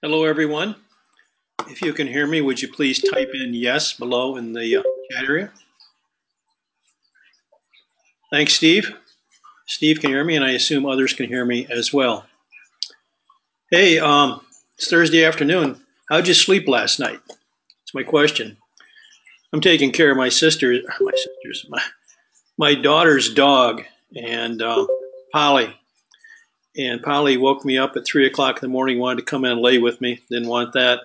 Hello, everyone. If you can hear me, would you please type in yes below in the chat area? Thanks, Steve. Steve can hear me, and I assume others can hear me as well. Hey, it's Thursday afternoon. How'd you sleep last night? That's my question. I'm taking care of my daughter's dog, and Polly. And Polly woke me up at 3 o'clock in the morning, wanted to come in and lay with me. Didn't want that.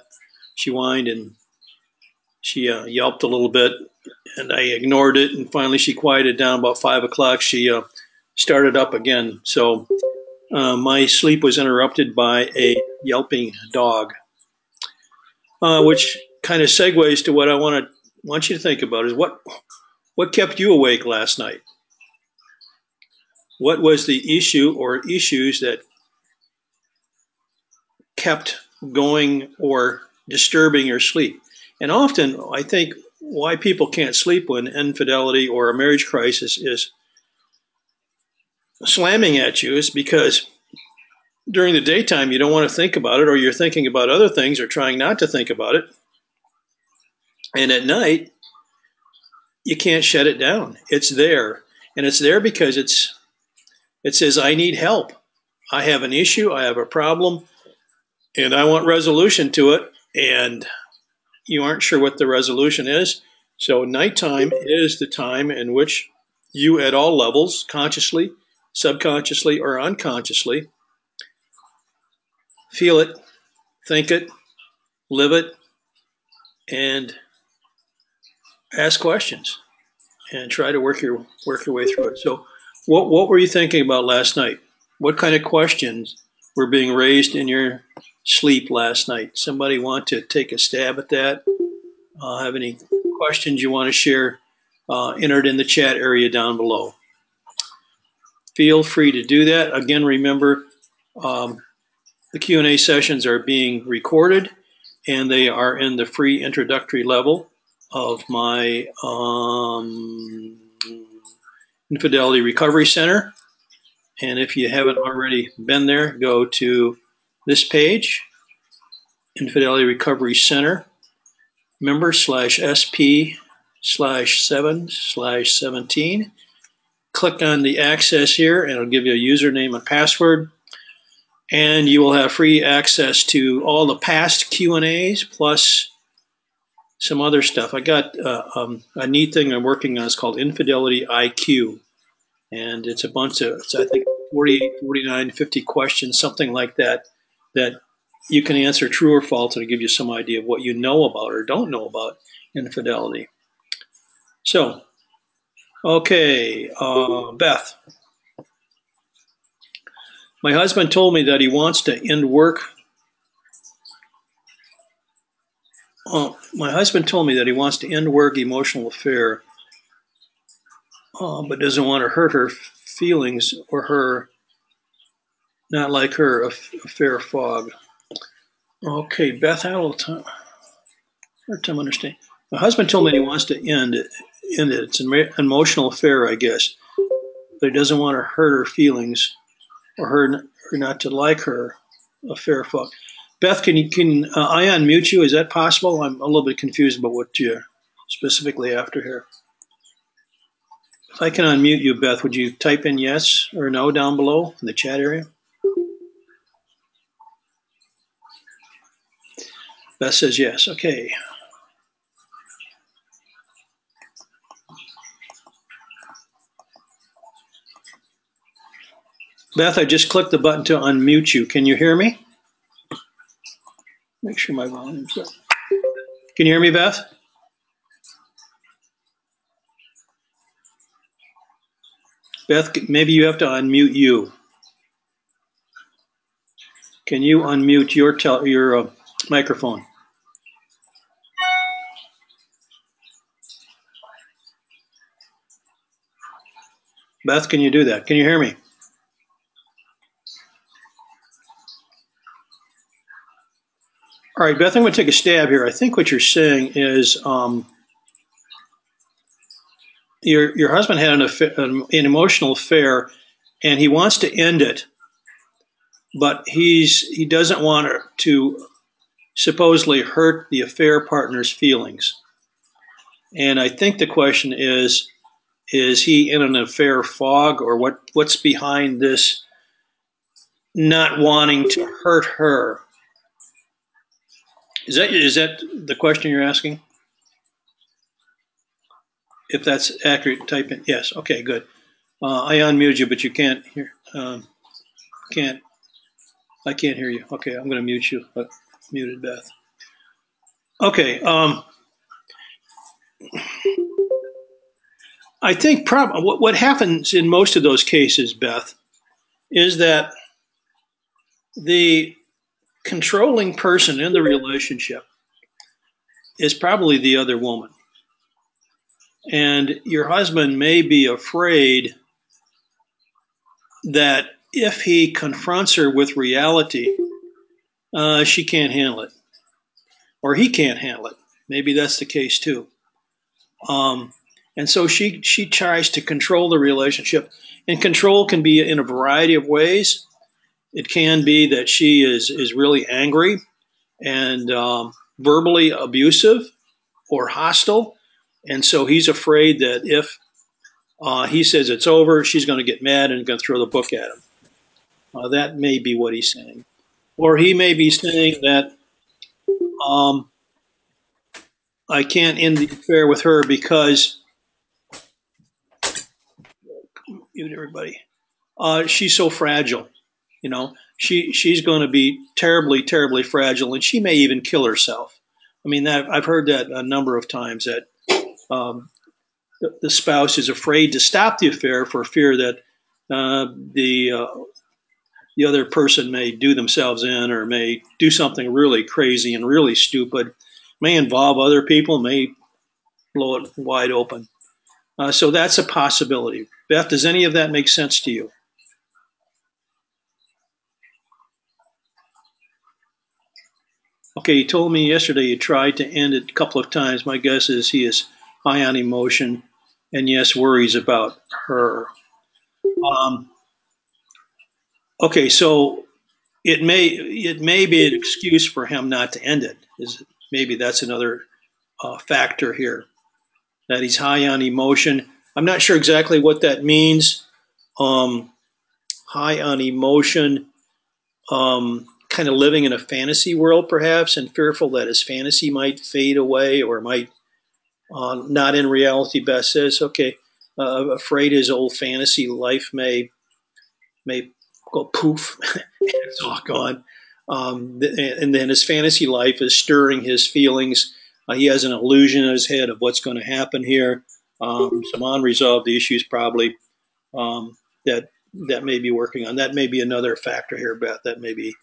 She whined and she yelped a little bit, and I ignored it. And finally, she quieted down about 5 o'clock. She started up again. So my sleep was interrupted by a yelping dog, which kind of segues to what I want you to think about is what kept you awake last night? What was the issue or issues that kept going or disturbing your sleep? And often, I think why people can't sleep when infidelity or a marriage crisis is slamming at you is because during the daytime, you don't want to think about it, or you're thinking about other things or trying not to think about it. And at night, you can't shut it down. It's there. And it's there because it says, I need help. I have an issue. I have a problem. And I want resolution to it. And you aren't sure what the resolution is. So nighttime is the time in which you at all levels, consciously, subconsciously, or unconsciously, feel it, think it, live it, and ask questions and try to work your way through it. So What were you thinking about last night? What kind of questions were being raised in your sleep last night? Somebody want to take a stab at that? Have any questions you want to share? Enter it in the chat area down below. Feel free to do that. Again, remember, the Q&A sessions are being recorded, and they are in the free introductory level of my Infidelity Recovery Center. And if you haven't already been there, go to this page, Infidelity Recovery Center, member/sp/7/17. Click on the access here, and it'll give you a username and password. And you will have free access to all the past Q&As plus some other stuff. I got a neat thing I'm working on. It's called Infidelity IQ. And it's a bunch of, I think, 48, 49, 50 questions, something like that, that you can answer true or false, and it'll give you some idea of what you know about or don't know about infidelity. So, okay, Beth. My husband told me that he wants to end work. My husband told me that he wants to end work emotional affair, but doesn't want to hurt her feelings or her, not like her, affair fog. Okay, Beth, hard time understanding. My husband told me he wants to end it. It's an emotional affair, I guess, but he doesn't want to hurt her feelings or her, or not to like her, affair fog. Beth, can I unmute you? Is that possible? I'm a little bit confused about what you're specifically after here. If I can unmute you, Beth, would you type in yes or no down below in the chat area? Beth says yes. Okay. Beth, I just clicked the button to unmute you. Can you hear me? Make sure my volume's up. Can you hear me, Beth? Beth, maybe you have to unmute you. Can you unmute your microphone? Beth, can you do that? Can you hear me? All right, Beth, I'm going to take a stab here. I think what you're saying is your husband had an emotional affair, and he wants to end it, but he doesn't want to supposedly hurt the affair partner's feelings. And I think the question is he in an affair fog, or what's behind this not wanting to hurt her? Is that the question you're asking? If that's accurate, type in yes. Okay, good. I unmute you, but you can't hear. I can't hear you. Okay, I'm going to mute you. I muted Beth. Okay. I think what happens in most of those cases, Beth, is that the controlling person in the relationship is probably the other woman. And your husband may be afraid that if he confronts her with reality, she can't handle it, or he can't handle it. Maybe that's the case too. And so she tries to control the relationship, and control can be in a variety of ways. It can be that she is really angry and verbally abusive or hostile. And so he's afraid that if he says it's over, she's going to get mad and going to throw the book at him. That may be what he's saying. Or he may be saying that I can't end the affair with her because, mute everybody, she's so fragile. You know, she's going to be terribly, terribly fragile, and she may even kill herself. I mean, I've heard that a number of times, that the spouse is afraid to stop the affair for fear that the other person may do themselves in, or may do something really crazy and really stupid, may involve other people, may blow it wide open. So that's a possibility. Beth, does any of that make sense to you? Okay, you told me yesterday you tried to end it a couple of times. My guess is he is high on emotion and, yes, worries about her. Okay, so it may be an excuse for him not to end it. Maybe that's another factor here, that he's high on emotion. I'm not sure exactly what that means. High on emotion. Kind of living in a fantasy world, perhaps, and fearful that his fantasy might fade away, or might not in reality. Beth says, okay, afraid his old fantasy life may go poof, it's all gone. And then his fantasy life is stirring his feelings. He has an illusion in his head of what's going to happen here. Some unresolved issues probably that may be working on. That may be another factor here, Beth. That may be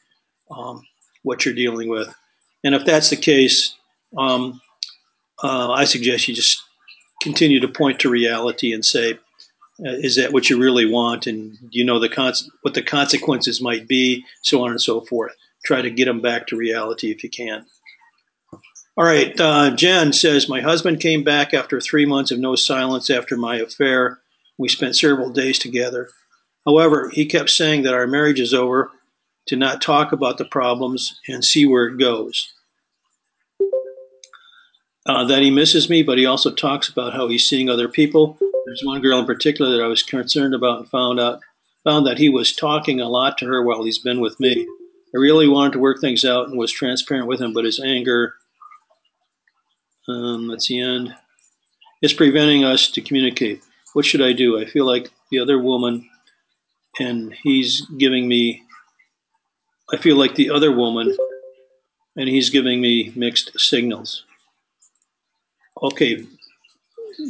what you're dealing with. And if that's the case, I suggest you just continue to point to reality and say, is that what you really want? And you know what the consequences might be, so on and so forth. Try to get them back to reality if you can. All right, Jen says, my husband came back after 3 months of no silence after my affair. We spent several days together. However, he kept saying that our marriage is over, to not talk about the problems and see where it goes. That he misses me, but he also talks about how he's seeing other people. There's one girl in particular that I was concerned about, and found that he was talking a lot to her while he's been with me. I really wanted to work things out and was transparent with him, but his anger, that's the end, is preventing us to communicate. What should I do? I feel like the other woman, and I feel like the other woman, and he's giving me mixed signals. Okay,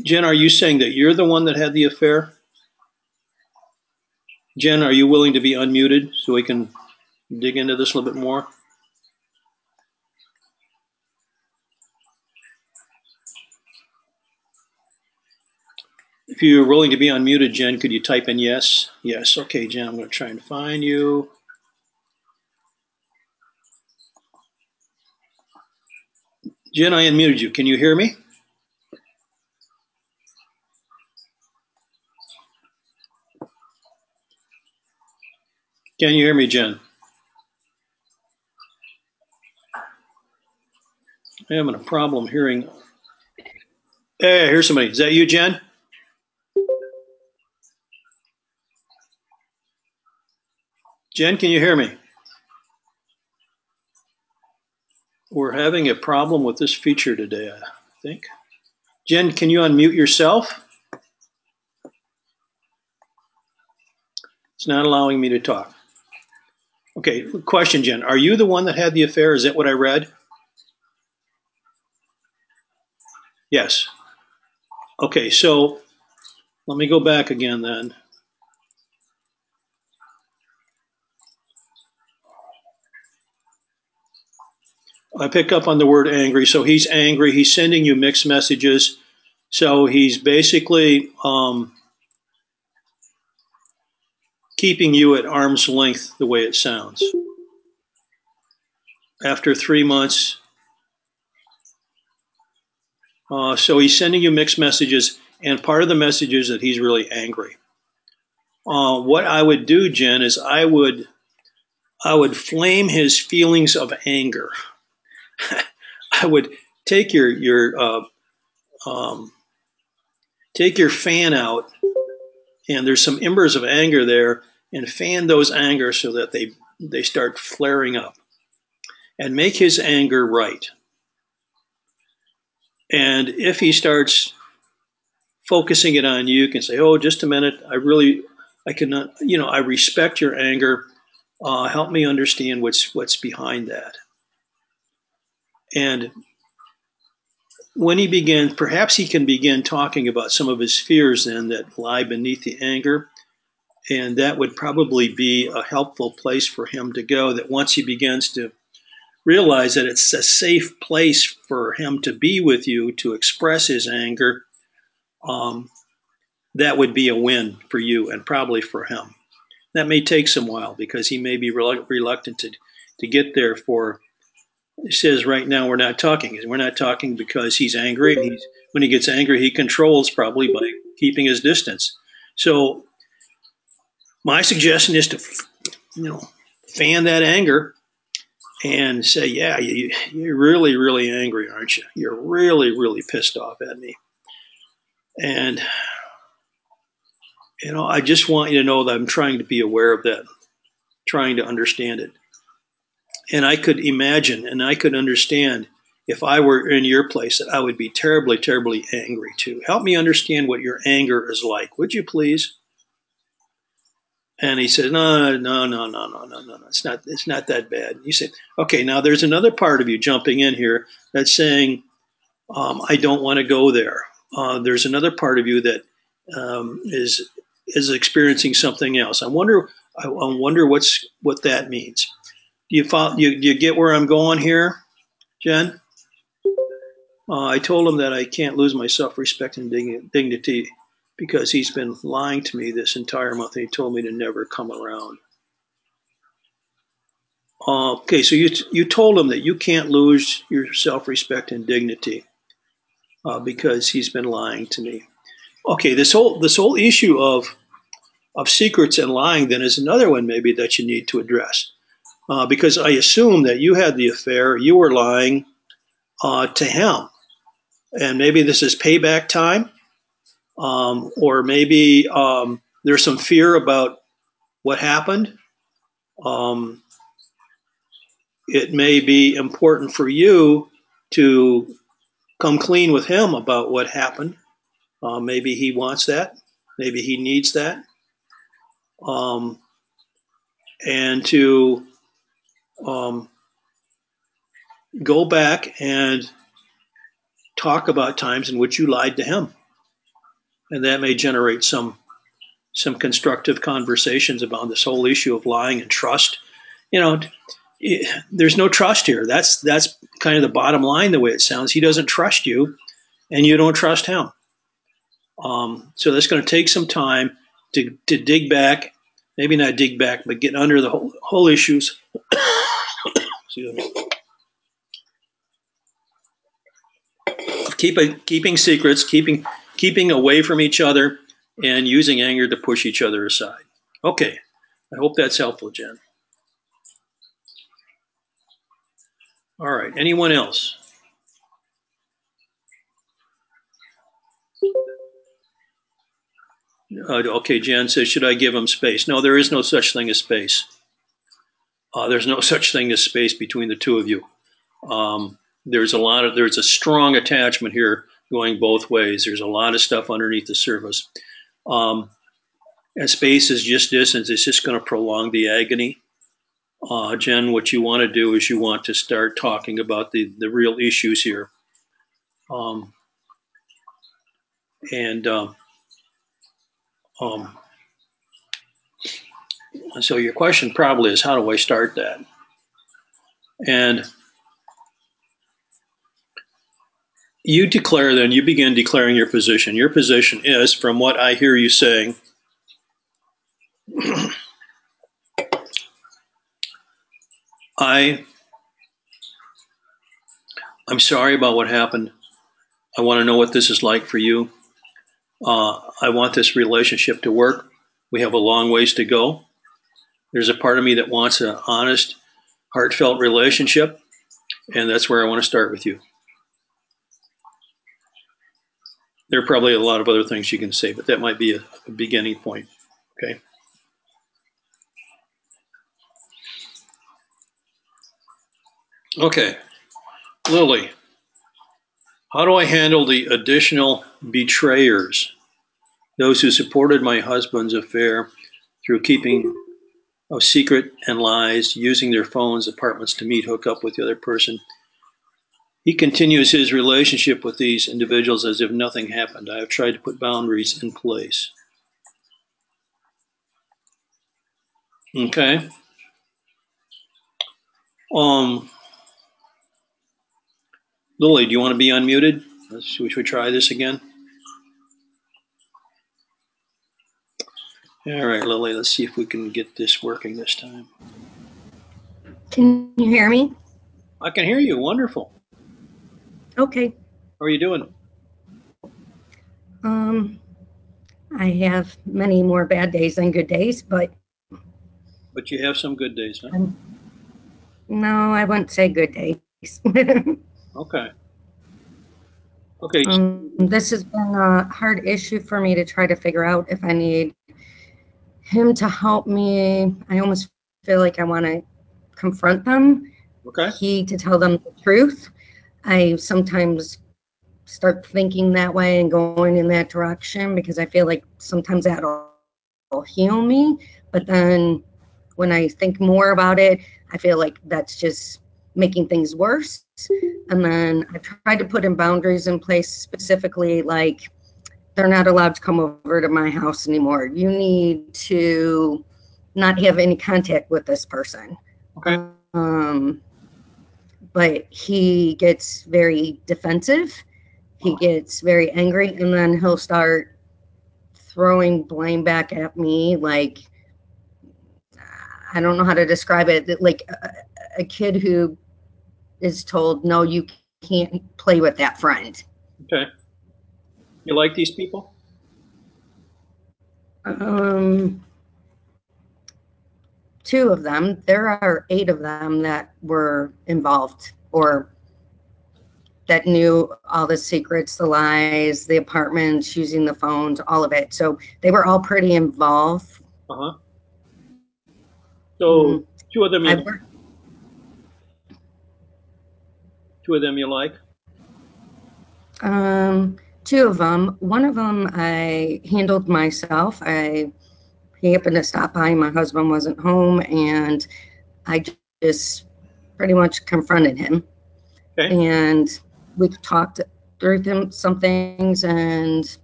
Jen, are you saying that you're the one that had the affair? Jen, are you willing to be unmuted so we can dig into this a little bit more? If you're willing to be unmuted, Jen, could you type in yes? Yes, okay, Jen, I'm going to try and find you. Jen, I unmuted you. Can you hear me? Can you hear me, Jen? I'm having a problem hearing. Hey, here's somebody. Is that you, Jen? Jen, can you hear me? We're having a problem with this feature today, I think. Jen, can you unmute yourself? It's not allowing me to talk. Okay, question, Jen. Are you the one that had the affair? Is that what I read? Yes. Okay, so let me go back again then. I pick up on the word angry. So he's angry. He's sending you mixed messages. So he's basically keeping you at arm's length, the way it sounds. After 3 months. So he's sending you mixed messages. And part of the message is that he's really angry. What I would do, Jen, is I would flame his feelings of anger. I would take your fan out, and there's some embers of anger there, and fan those anger so that they start flaring up, and make his anger right. And if he starts focusing it on you, you can say, "Oh, just a minute, I cannot, I respect your anger. Help me understand what's behind that." And when he begins, perhaps he can begin talking about some of his fears then that lie beneath the anger. And that would probably be a helpful place for him to go, that once he begins to realize that it's a safe place for him to be with you, to express his anger, that would be a win for you and probably for him. That may take some while because he may be reluctant to get there for... He says right now we're not talking. We're not talking because he's angry. And when he gets angry, he controls probably by keeping his distance. So my suggestion is to, fan that anger and say, yeah, you're really, really angry, aren't you? You're really, really pissed off at me. And, I just want you to know that I'm trying to be aware of that, trying to understand it. And I could imagine and I could understand if I were in your place that I would be terribly, terribly angry too. Help me understand what your anger is like, would you please? And he says, no, it's not that bad. And you say, okay, now there's another part of you jumping in here that's saying, I don't want to go there. There's another part of you that is experiencing something else. I wonder what that means. Do you get where I'm going here, Jen? I told him that I can't lose my self-respect and dignity because he's been lying to me this entire month, and he told me to never come around. Okay, so you told him that you can't lose your self-respect and dignity because he's been lying to me. Okay, this whole issue of secrets and lying then is another one maybe that you need to address. Because I assume that you had the affair, you were lying to him. And maybe this is payback time, or maybe there's some fear about what happened. It may be important for you to come clean with him about what happened. Maybe he wants that. Maybe he needs that. And to... go back and talk about times in which you lied to him. And that may generate some constructive conversations about this whole issue of lying and trust. There's no trust here. That's kind of the bottom line, the way it sounds. He doesn't trust you and you don't trust him. So that's going to take some time to dig back, maybe not dig back, but get under the whole issues. Excuse me. Keeping secrets, keeping away from each other, and using anger to push each other aside. Okay, I hope that's helpful, Jen. All right, anyone else? Okay, Jan says, should I give him space? No, there is no such thing as space. There's no such thing as space between the two of you. There's a strong attachment here going both ways. There's a lot of stuff underneath the surface. And space is just distance. It's just going to prolong the agony. Jen, what you want to do is you want to start talking about the real issues here. So your question probably is, how do I start that? And you declare then, you begin declaring your position. Your position is, from what I hear you saying, I'm sorry about what happened. I want to know what this is like for you. I want this relationship to work. We have a long ways to go. There's a part of me that wants an honest, heartfelt relationship, and that's where I want to start with you. There are probably a lot of other things you can say, but that might be a beginning point, okay? Okay, Lily, how do I handle the additional betrayers, those who supported my husband's affair through keeping of secret and lies, using their phones, apartments to meet, hook up with the other person? He continues his relationship with these individuals as if nothing happened. I have tried to put boundaries in place. Okay. Lily, do you want to be unmuted? Should we try this again? All right, Lily, let's see if we can get this working this time. Can you hear me? I can hear you. Wonderful. Okay. How are you doing? I have many more bad days than good days, but... But you have some good days, huh? No, I wouldn't say good days. Okay. Okay. This has been a hard issue for me to try to figure out if I need him to help me. I almost feel like I want to confront them. Okay. He to tell them the truth. I sometimes start thinking that way and going in that direction because I feel like sometimes that'll heal me. But then when I think more about it, I feel like that's just making things worse. And then I tried to put in boundaries in place, specifically like, they're not allowed to come over to my house anymore. You need to not have any contact with this person. Okay. But he gets very defensive. He gets very angry, and then he'll start throwing blame back at me. Like, I don't know how to describe it. Like a kid who is told, no, you can't play with that friend. Okay. You like these people? Two of them. There are 8 of them that were involved or that knew all the secrets, the lies, the apartments, using the phones, all of it. So they were all pretty involved. Uh-huh. So 2 of them you like? 2 of them you like? 2 of them. One of them I handled myself. He happened to stop by. My husband wasn't home, and I just pretty much confronted him. Okay. And we talked through some things, and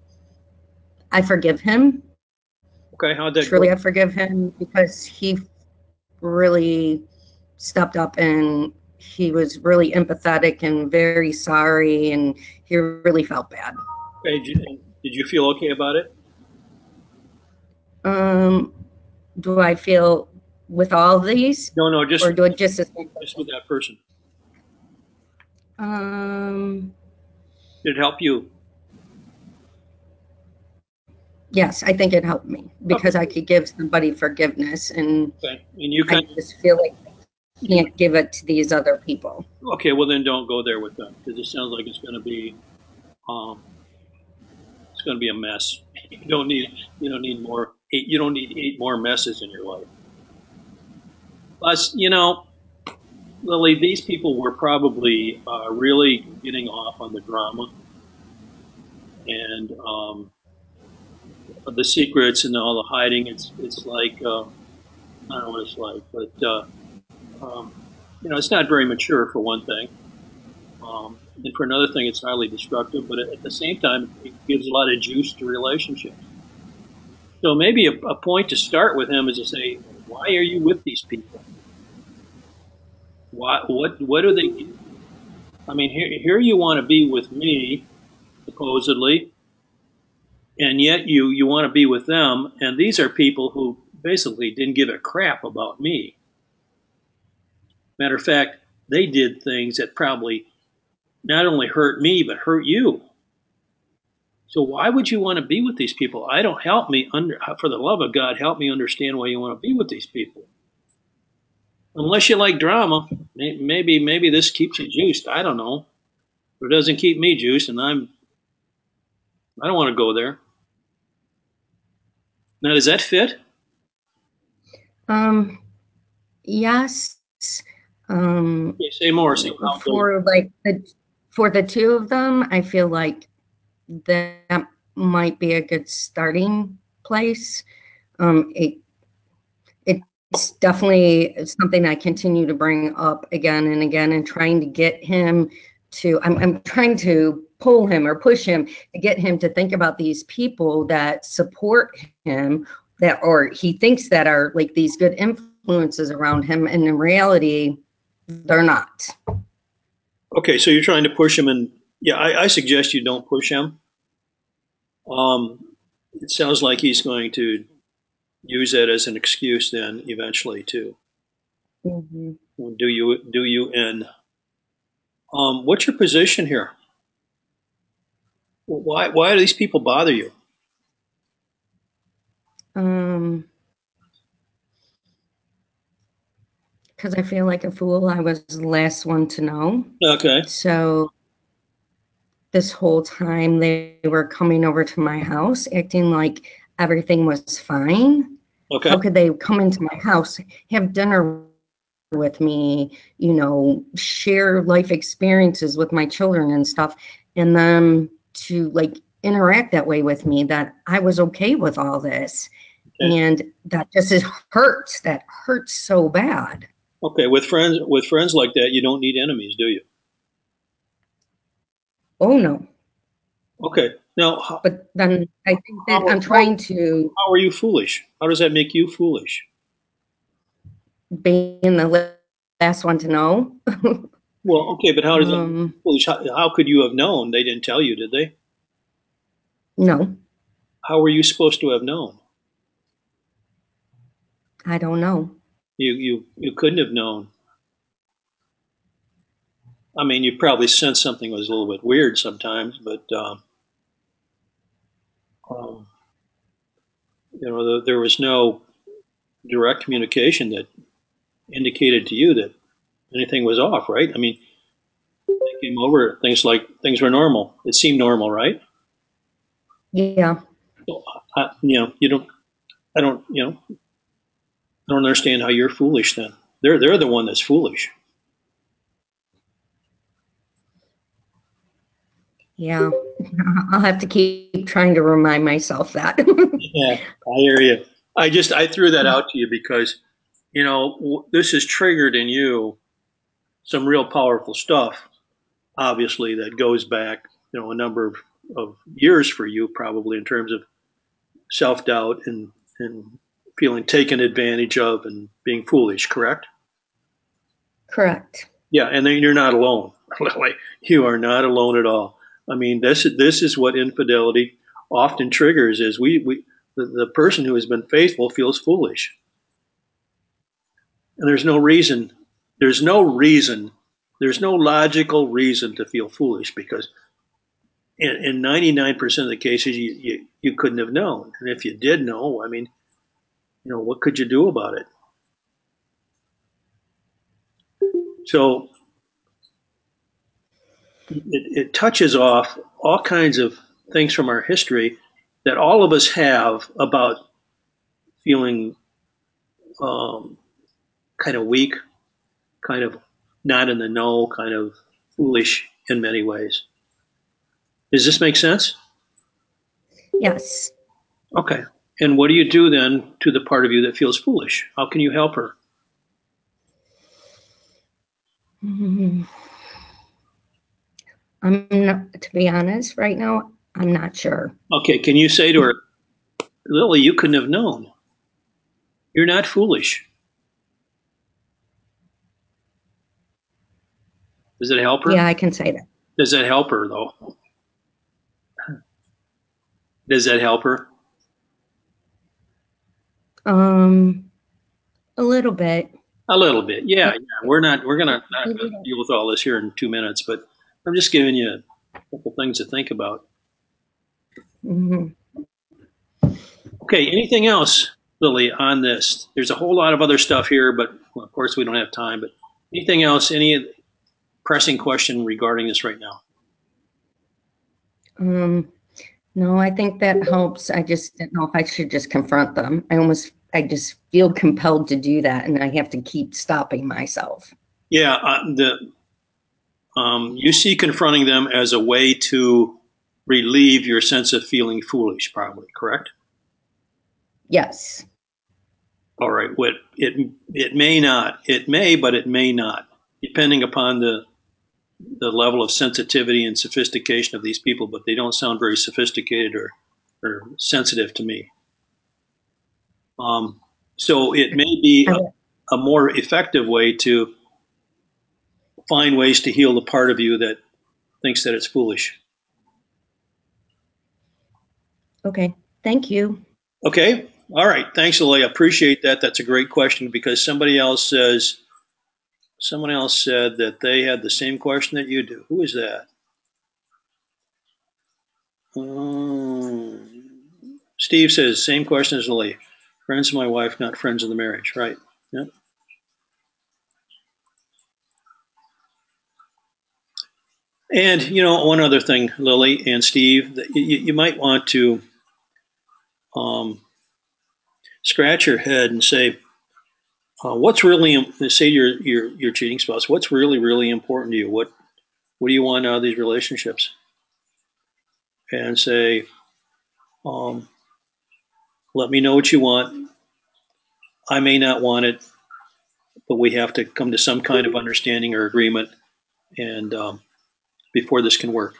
I forgive him. Okay, how'd that go? Truly, I forgive him because he really stepped up, and he was really empathetic and very sorry, and he really felt bad. Okay, did you feel okay about it? Do I feel with all these? No, just, or do I just with that person. Did it help you? Yes, I think it helped me because I could give somebody forgiveness, and I just feel like I can't give it to these other people. Okay, well then don't go there with them because it sounds like it's going to be going to be a mess. You don't need eight more messes in your life. Plus, you know, Lily, these people were probably really getting off on the drama and the secrets and all the hiding. It's like I don't know what it's like, but you know, it's not very mature for one thing. And for another thing, it's highly destructive, but at the same time, it gives a lot of juice to relationships. So maybe a point to start with him is to say, why are you with these people? Why? What do they? I mean, here you want to be with me, supposedly, and yet you want to be with them, and these are people who basically didn't give a crap about me. Matter of fact, they did things that probably not only hurt me, but hurt you. So why would you want to be with these people? For the love of God, help me understand why you want to be with these people. Unless you like drama, maybe this keeps you juiced. I don't know. But it doesn't keep me juiced, and I don't want to go there. Now, does that fit? Yes. Okay, say more. Say more. For the two of them, I feel like that might be a good starting place. It's definitely something I continue to bring up again and again, and trying to get him to. I'm trying to pull him or push him to get him to think about these people that support him, that or he thinks that are like these good influences around him, and in reality, they're not. Okay, so you're trying to push him, and yeah, I suggest you don't push him. It sounds like he's going to use that as an excuse then eventually to do you in. What's your position here? Why do these people bother you? Because I feel like a fool. I was the last one to know. Okay. So this whole time they were coming over to my house, acting like everything was fine. Okay. How could they come into my house, have dinner with me, you know, share life experiences with my children and stuff, and then to like interact that way with me, that I was okay with all this. Okay. And that just hurts. That hurts so bad. Okay, with friends like that, you don't need enemies, do you? Oh no. Okay, now. But then I think that I'm trying to. How are you foolish? How does that make you foolish? Being the last one to know. Well, okay, but how does that make you foolish? How could you have known? They didn't tell you, did they? No. How were you supposed to have known? I don't know. You couldn't have known. I mean, you probably sensed something was a little bit weird sometimes, but you know, there was no direct communication that indicated to you that anything was off, right? I mean, they came over, things were normal. It seemed normal, right? Yeah. So, I don't understand how you're foolish then. They're the one that's foolish. Yeah, I'll have to keep trying to remind myself that. Yeah, I hear you. I threw that out to you because, you know, this has triggered in you some real powerful stuff, obviously, that goes back, you know, a number of years for you probably in terms of self-doubt and feeling taken advantage of and being foolish, correct? Correct. Yeah, and then you're not alone, Lily. You are not alone at all. I mean, this is what infidelity often triggers is the person who has been faithful feels foolish. And there's no logical reason to feel foolish because in 99% of the cases you couldn't have known. And if you did know, I mean, you know, what could you do about it? So it touches off all kinds of things from our history that all of us have about feeling kind of weak, kind of not in the know, kind of foolish in many ways. Does this make sense? Yes. Okay. And what do you do then to the part of you that feels foolish? How can you help her? I'm not, to be honest, right now, I'm not sure. Okay. Can you say to her, Lily, you couldn't have known. You're not foolish. Does it help her? Yeah, I can say that. Does that help her, though? Does that help her? A little bit. A little bit, yeah. We're not going to deal with all this here in 2 minutes, but I'm just giving you a couple things to think about. Mm-hmm. Okay, anything else, Lily, on this? There's a whole lot of other stuff here, but well, of course we don't have time, but anything else, any pressing question regarding this right now? No, I think that helps. I just don't know if I should just confront them. I just feel compelled to do that, and I have to keep stopping myself. Yeah, you see confronting them as a way to relieve your sense of feeling foolish, probably, correct? Yes. All right. What it may not. It may, but it may not, depending upon the level of sensitivity and sophistication of these people, but they don't sound very sophisticated or sensitive to me. So it may be a more effective way to find ways to heal the part of you that thinks that it's foolish. Okay. Thank you. Okay. All right. Thanks, Lily. I appreciate that. That's a great question, because someone else said that they had the same question that you do. Who is that? Steve says, same question as Lily. Friends of my wife, not friends of the marriage. Right. Yep. And, you know, one other thing, Lily and Steve, that you might want to scratch your head and say, what's really, say to your cheating spouse, what's really, really important to you? What do you want out of these relationships? And say, let me know what you want. I may not want it, but we have to come to some kind of understanding or agreement, and before this can work.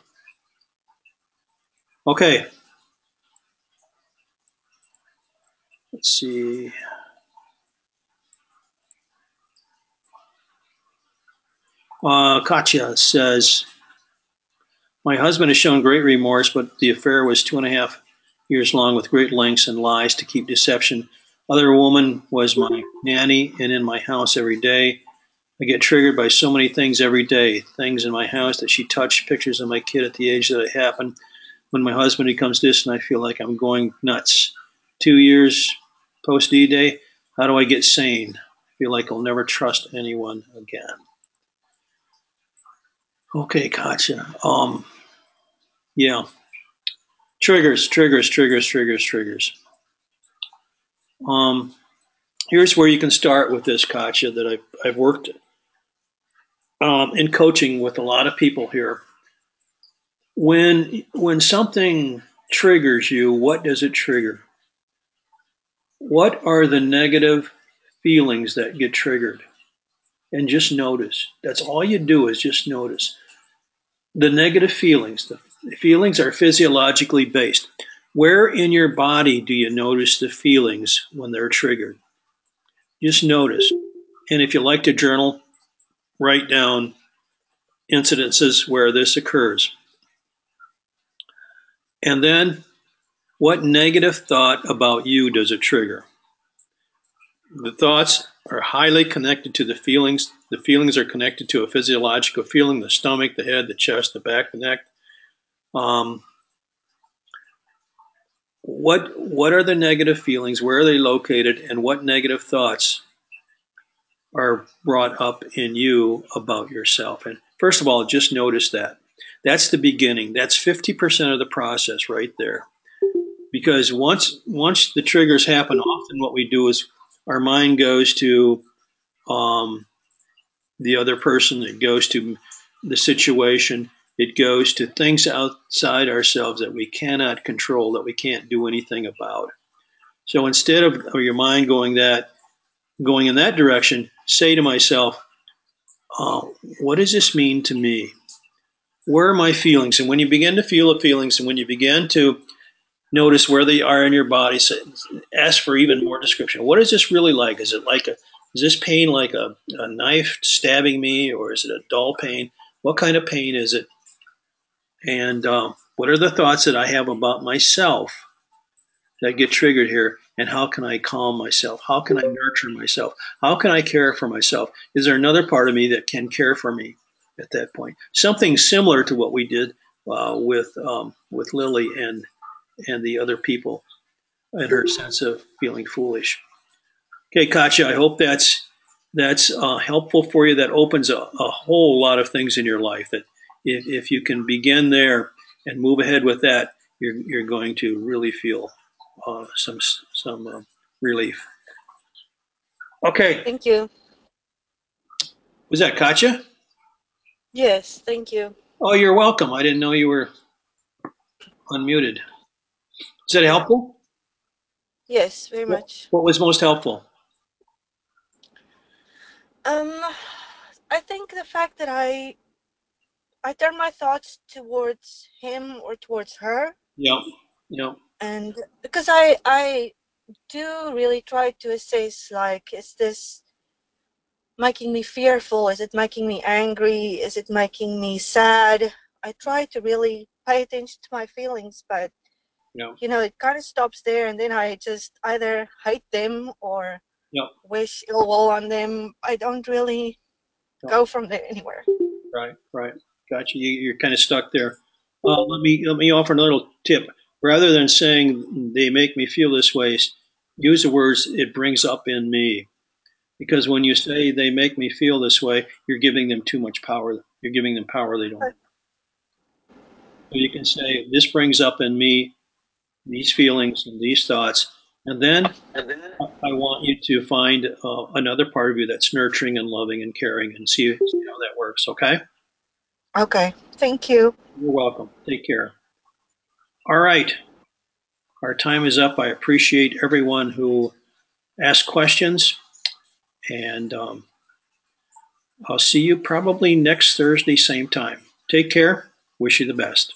Okay. Let's see. Katya says, my husband has shown great remorse, but the affair was 2.5 years long, with great lengths and lies to keep deception. Other woman was my nanny and in my house every day. I get triggered by so many things every day, things in my house that she touched, pictures of my kid at the age that it happened. When my husband becomes distant, I feel like I'm going nuts. 2 years post D-Day, how do I get sane? I feel like I'll never trust anyone again. Okay, Katya. Yeah. Triggers. Here's where you can start with this, Katya, that I've worked in coaching with a lot of people here. When something triggers you, what does it trigger? What are the negative feelings that get triggered? And just notice. That's all you do, is just notice. The negative feelings. The feelings are physiologically based. Where in your body do you notice the feelings when they're triggered? Just notice. And if you like to journal, write down incidences where this occurs. And then, what negative thought about you does it trigger? The thoughts are highly connected to the feelings. The feelings are connected to a physiological feeling, the stomach, the head, the chest, the back, the neck. What are the negative feelings? Where are they located? And what negative thoughts are brought up in you about yourself? And first of all, just notice that. That's the beginning. That's 50% of the process right there. Because once the triggers happen, often what we do is our mind goes to the other person, it goes to the situation, it goes to things outside ourselves that we cannot control, that we can't do anything about. So instead of your mind going in that direction, say to myself, what does this mean to me? Where are my feelings? And when you begin to feel the feelings, and when you begin to notice where they are in your body, say, ask for even more description. What is this really like? Is it like is this pain like a knife stabbing me, or is it a dull pain? What kind of pain is it? And what are the thoughts that I have about myself that get triggered here? And how can I calm myself? How can I nurture myself? How can I care for myself? Is there another part of me that can care for me at that point? Something similar to what we did with Lily and the other people and her sense of feeling foolish. Okay, Katya, I hope that's helpful for you. That opens a whole lot of things in your life that if you can begin there and move ahead with that, you're going to really feel some relief. Okay. Thank you. Was that Katya? Yes, thank you. Oh, you're welcome. I didn't know you were unmuted. Is that helpful? Yes, very much. What was most helpful? I think the fact that I turn my thoughts towards him or towards her. Yeah, yeah. And because I do really try to assess, like, is this making me fearful? Is it making me angry? Is it making me sad? I try to really pay attention to my feelings, but no. You know, it kind of stops there, and then I just either hate them or no. Wish ill will on them. I don't really go from there anywhere. Right. Gotcha. You're kind of stuck there. Let me offer a little tip. Rather than saying they make me feel this way, use the words it brings up in me. Because when you say they make me feel this way, you're giving them too much power. You're giving them power they don't have. So you can say this brings up in me these feelings and these thoughts, and then I want you to find another part of you that's nurturing and loving and caring, and see how that works. Okay? Okay. Thank you. You're welcome. Take care. All right. Our time is up. I appreciate everyone who asked questions, and I'll see you probably next Thursday, same time. Take care. Wish you the best.